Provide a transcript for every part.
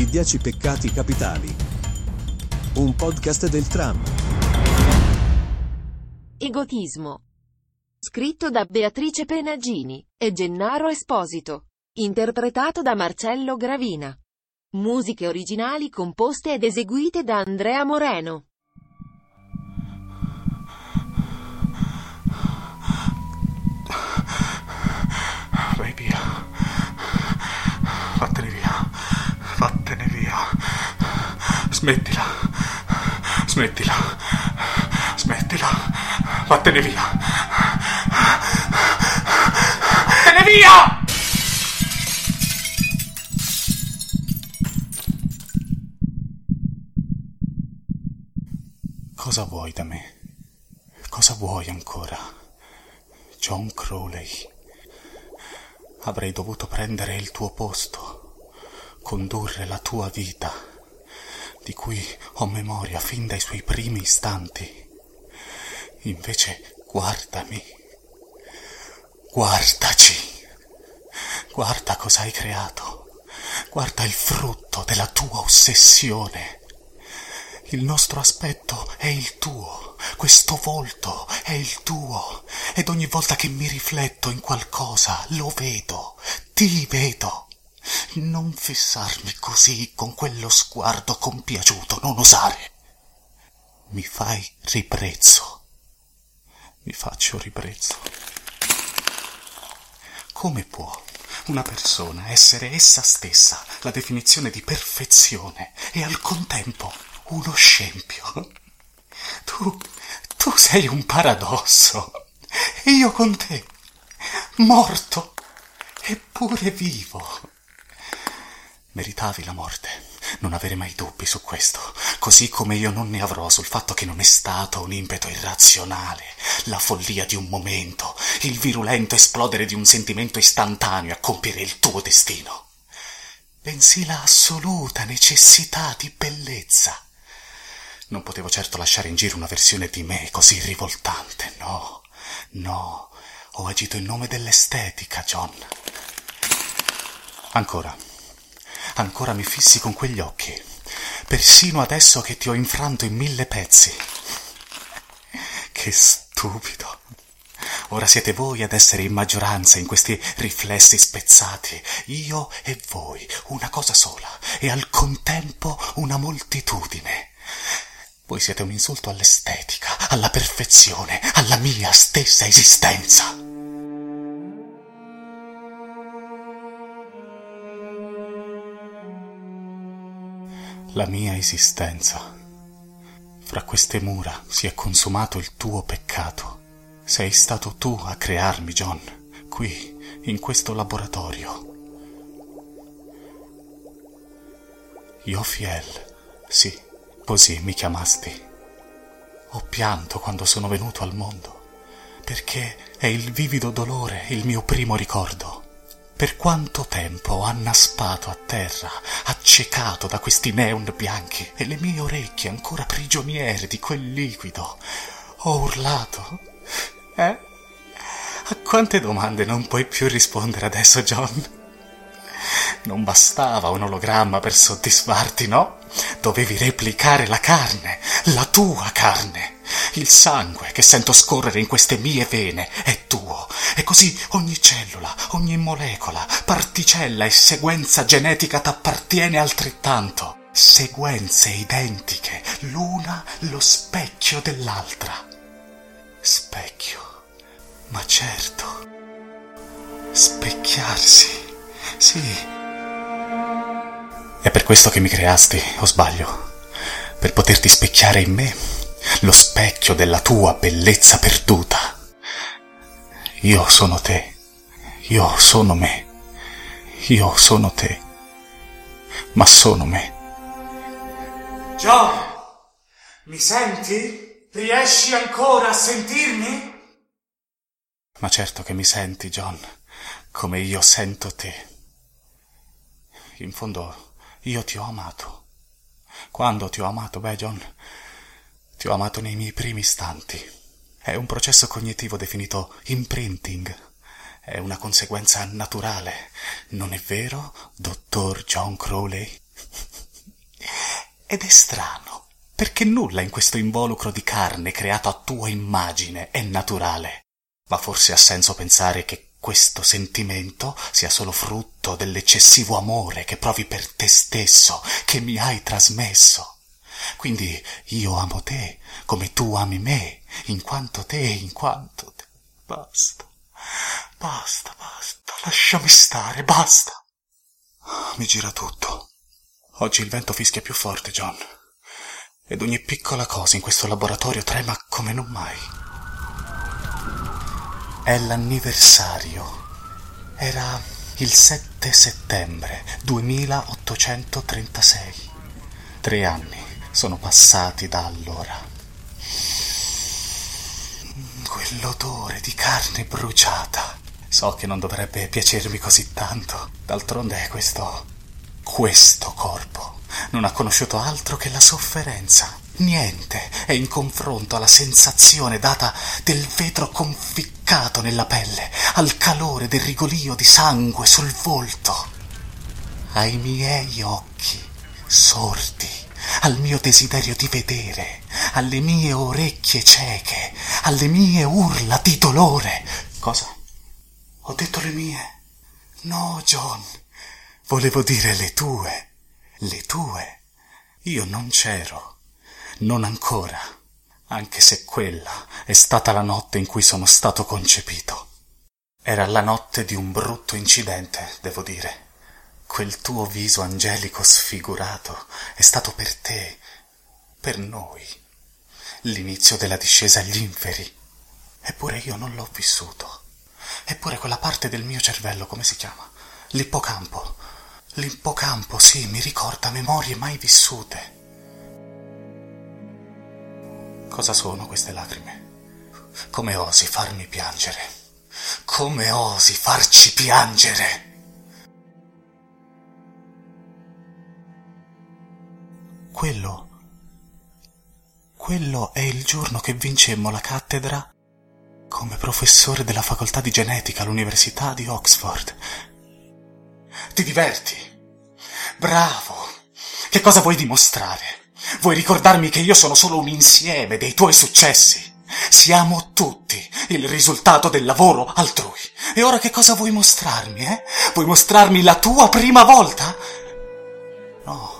I 10 peccati capitali, un podcast del tram. Egotismo. Scritto da Beatrice Penagini e Gennaro Esposito. Interpretato da Marcello Gravina. Musiche originali composte ed eseguite da Andrea Moreno. Vai via. Vattene via. Vattene via. Smettila. Smettila. Smettila. Vattene via. Vattene via! Cosa vuoi da me? Cosa vuoi ancora? John Crowley. Avrei dovuto prendere il tuo posto. Condurre la tua vita, di cui ho memoria fin dai suoi primi istanti. Invece guardami, guardaci, guarda cosa hai creato, guarda il frutto della tua ossessione. Il nostro aspetto è il tuo, questo volto è il tuo, ed ogni volta che mi rifletto in qualcosa lo vedo, ti vedo. Non fissarmi così con quello sguardo compiaciuto, non osare. Mi fai ribrezzo. Mi faccio ribrezzo. Come può una persona essere essa stessa la definizione di perfezione e al contempo uno scempio? Tu sei un paradosso e io con te, morto eppure vivo. Meritavi la morte, non avere mai dubbi su questo, così come io non ne avrò sul fatto che non è stato un impeto irrazionale, la follia di un momento, il virulento esplodere di un sentimento istantaneo a compiere il tuo destino, bensì la assoluta necessità di bellezza. Non potevo certo lasciare in giro una versione di me così rivoltante, no, ho agito in nome dell'estetica, John. Ancora mi fissi con quegli occhi, persino adesso che ti ho infranto in 1000 pezzi. Che stupido. Ora siete voi ad essere in maggioranza in questi riflessi spezzati, io e voi, una cosa sola, e al contempo una moltitudine. Voi siete un insulto all'estetica, alla perfezione, alla mia stessa esistenza. La mia esistenza. Fra queste mura si è consumato il tuo peccato. Sei stato tu a crearmi, John, qui, in questo laboratorio. Iofiel, sì, così mi chiamasti. Ho pianto quando sono venuto al mondo, perché è il vivido dolore il mio primo ricordo. Per quanto tempo ho annaspato a terra, accecato da questi neon bianchi, e le mie orecchie ancora prigioniere di quel liquido. Ho urlato. A quante domande non puoi più rispondere adesso, John? Non bastava un ologramma per soddisfarti, no? Dovevi replicare la carne, la tua carne, Il sangue che sento scorrere in queste mie vene è tuo, e così ogni cellula, ogni molecola, particella e sequenza genetica t'appartiene altrettanto. Sequenze identiche, l'una lo specchio dell'altra. Specchio, ma certo. Specchiarsi, sì. È per questo che mi creasti, o sbaglio? Per poterti specchiare in me, lo specchio della tua bellezza perduta. Io sono te, io sono me, io sono te, ma sono me. John, mi senti? Riesci ancora a sentirmi? Ma certo che mi senti, John, come io sento te. In fondo, io ti ho amato. Quando ti ho amato, beh, John, ti ho amato nei miei primi istanti. È un processo cognitivo definito imprinting. È una conseguenza naturale. Non è vero, dottor John Crowley? Ed è strano, perché nulla in questo involucro di carne creato a tua immagine è naturale. Ma forse ha senso pensare che questo sentimento sia solo frutto dell'eccessivo amore che provi per te stesso, che mi hai trasmesso. Quindi io amo te come tu ami me, in quanto te, in quanto te. Basta, lasciami stare, basta. Mi gira tutto. Oggi il vento fischia più forte, John, ed ogni piccola cosa in questo laboratorio trema come non mai. È l'anniversario. Era il 7 settembre 2836. 3 anni. Sono passati da allora. Quell'odore di carne bruciata. So che non dovrebbe piacermi così tanto. D'altronde questo corpo non ha conosciuto altro che la sofferenza. Niente è in confronto alla sensazione data del vetro conficcato nella pelle, al calore del rigolio di sangue sul volto, ai miei occhi sordi, al mio desiderio di vedere, alle mie orecchie cieche, alle mie urla di dolore. Cosa? Ho detto le mie? No, John, volevo dire le tue. Le tue? Io non c'ero. Non ancora. Anche se quella è stata la notte in cui sono stato concepito. Era la notte di un brutto incidente, devo dire. Quel tuo viso angelico sfigurato è stato per te, per noi, l'inizio della discesa agli inferi. Eppure io non l'ho vissuto. Eppure quella parte del mio cervello, come si chiama? L'ippocampo. L'ippocampo, sì, mi ricorda memorie mai vissute. Cosa sono queste lacrime? Come osi farmi piangere? Come osi farci piangere? Quello è il giorno che vincemmo la cattedra come professore della facoltà di genetica all'Università di Oxford. Ti diverti? Bravo! Che cosa vuoi dimostrare? Vuoi ricordarmi che io sono solo un insieme dei tuoi successi? Siamo tutti il risultato del lavoro altrui. E ora che cosa vuoi mostrarmi, eh? Vuoi mostrarmi la tua prima volta? No.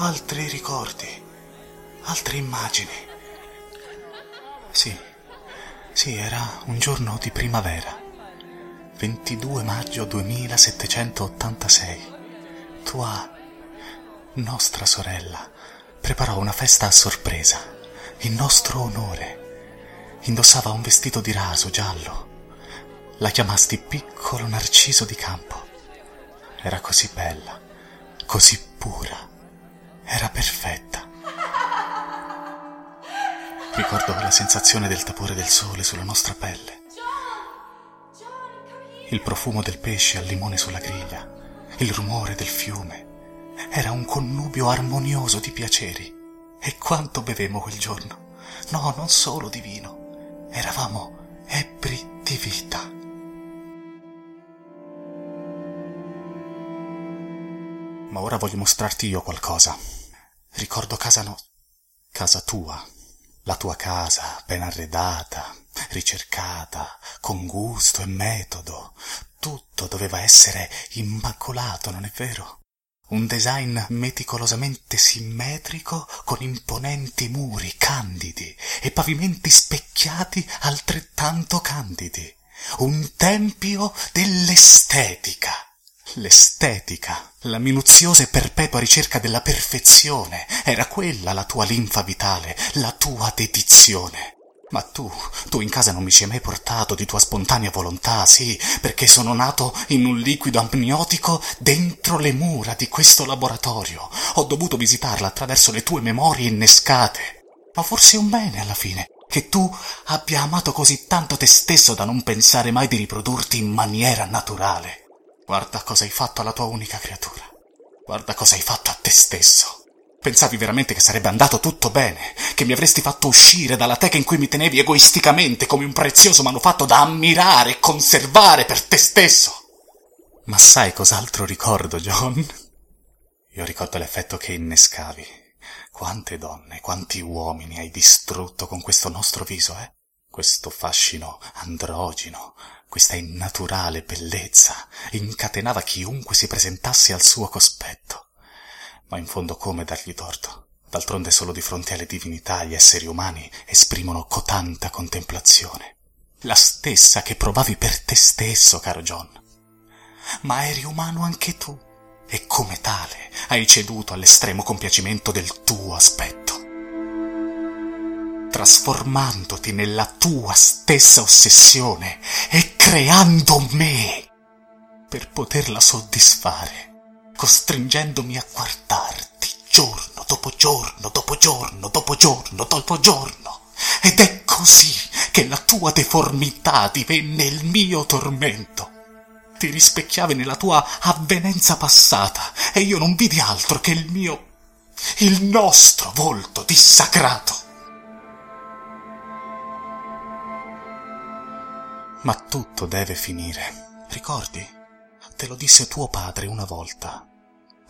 Altri ricordi, altre immagini. Sì, era un giorno di primavera, 22 maggio 2786. Tua nostra sorella preparò una festa a sorpresa, in nostro onore. Indossava un vestito di raso giallo. La chiamasti piccolo narciso di campo. Era così bella, così pura. Era perfetta. Ricordo la sensazione del tapore del sole sulla nostra pelle, il profumo del pesce al limone sulla griglia, il rumore del fiume. Era un connubio armonioso di piaceri. E quanto bevemmo quel giorno? No, non solo di vino. Eravamo ebri di vita. Ma ora voglio mostrarti io qualcosa. Ricordo casa tua, la tua casa ben arredata, ricercata, con gusto e metodo. Tutto doveva essere immacolato, non è vero? Un design meticolosamente simmetrico, con imponenti muri candidi e pavimenti specchiati altrettanto candidi. Un tempio dell'estetica. L'estetica, la minuziosa e perpetua ricerca della perfezione, era quella la tua linfa vitale, la tua dedizione. Ma tu in casa non mi ci hai mai portato di tua spontanea volontà, sì, perché sono nato in un liquido amniotico dentro le mura di questo laboratorio. Ho dovuto visitarla attraverso le tue memorie innescate. Ma forse è un bene, alla fine, che tu abbia amato così tanto te stesso da non pensare mai di riprodurti in maniera naturale. Guarda cosa hai fatto alla tua unica creatura. Guarda cosa hai fatto a te stesso. Pensavi veramente che sarebbe andato tutto bene, che mi avresti fatto uscire dalla teca in cui mi tenevi egoisticamente come un prezioso manufatto da ammirare e conservare per te stesso. Ma sai cos'altro ricordo, John? Io ricordo l'effetto che innescavi. Quante donne, quanti uomini hai distrutto con questo nostro viso, eh? Questo fascino androgino, questa innaturale bellezza incatenava chiunque si presentasse al suo cospetto. Ma in fondo come dargli torto? D'altronde solo di fronte alle divinità gli esseri umani esprimono cotanta contemplazione. La stessa che provavi per te stesso, caro John. Ma eri umano anche tu, e come tale hai ceduto all'estremo compiacimento del tuo aspetto, trasformandoti nella tua stessa ossessione e creando me per poterla soddisfare, costringendomi a guardarti giorno dopo giorno dopo giorno dopo giorno dopo giorno. Ed è così che la tua deformità divenne il mio tormento. Ti rispecchiavi nella tua avvenenza passata e io non vidi altro che il nostro volto dissacrato. Ma tutto deve finire, ricordi? Te lo disse tuo padre una volta.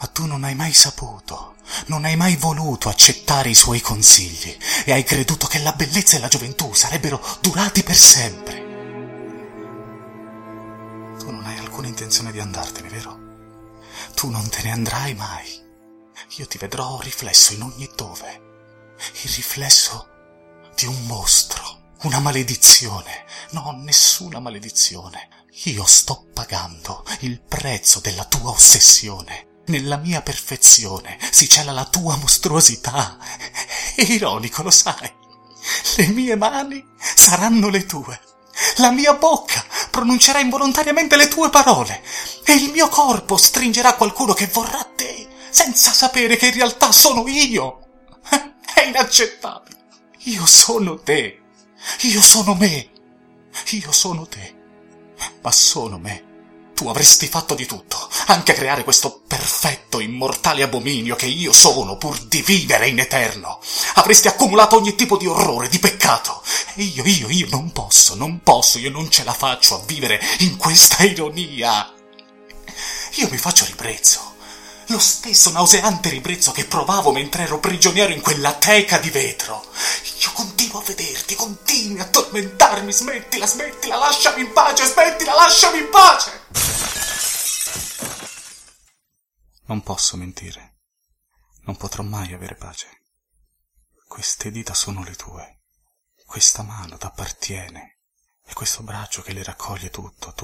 Ma tu non hai mai saputo, non hai mai voluto accettare i suoi consigli e hai creduto che la bellezza e la gioventù sarebbero durati per sempre. Tu non hai alcuna intenzione di andartene, vero? Tu non te ne andrai mai. Io ti vedrò riflesso in ogni dove. Il riflesso di un mostro, una maledizione. No, nessuna maledizione. Io sto pagando il prezzo della tua ossessione. Nella mia perfezione si cela la tua mostruosità. È ironico, lo sai. Le mie mani saranno le tue. La mia bocca pronuncerà involontariamente le tue parole. E il mio corpo stringerà qualcuno che vorrà te, senza sapere che in realtà sono io. È inaccettabile. Io sono te. Io sono me. Io sono te. Ma sono me. Tu avresti fatto di tutto, anche creare questo perfetto, immortale abominio che io sono pur di vivere in eterno. Avresti accumulato ogni tipo di orrore, di peccato. E io non posso, io non ce la faccio a vivere in questa ironia. Io mi faccio ribrezzo, lo stesso nauseante ribrezzo che provavo mentre ero prigioniero in quella teca di vetro. Io continuo a vederti, continui a tormentarmi, smettila, lasciami in pace! Non posso mentire, non potrò mai avere pace. Queste dita sono le tue, questa mano t'appartiene e questo braccio che le raccoglie tutto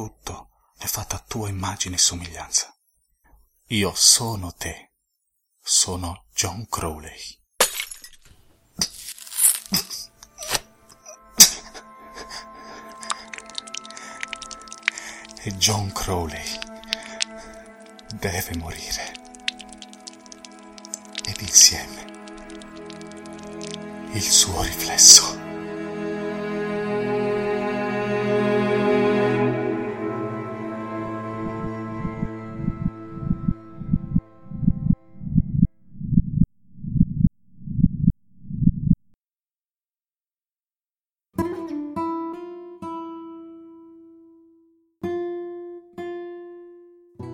è fatto a tua immagine e somiglianza. Io sono te, sono John Crowley. E John Crowley deve morire. Ed insieme il suo riflesso.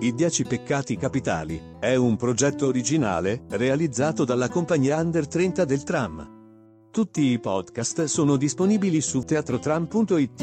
I 10 peccati capitali è un progetto originale realizzato dalla compagnia Under 30 del Tram. Tutti i podcast sono disponibili su teatrotram.it.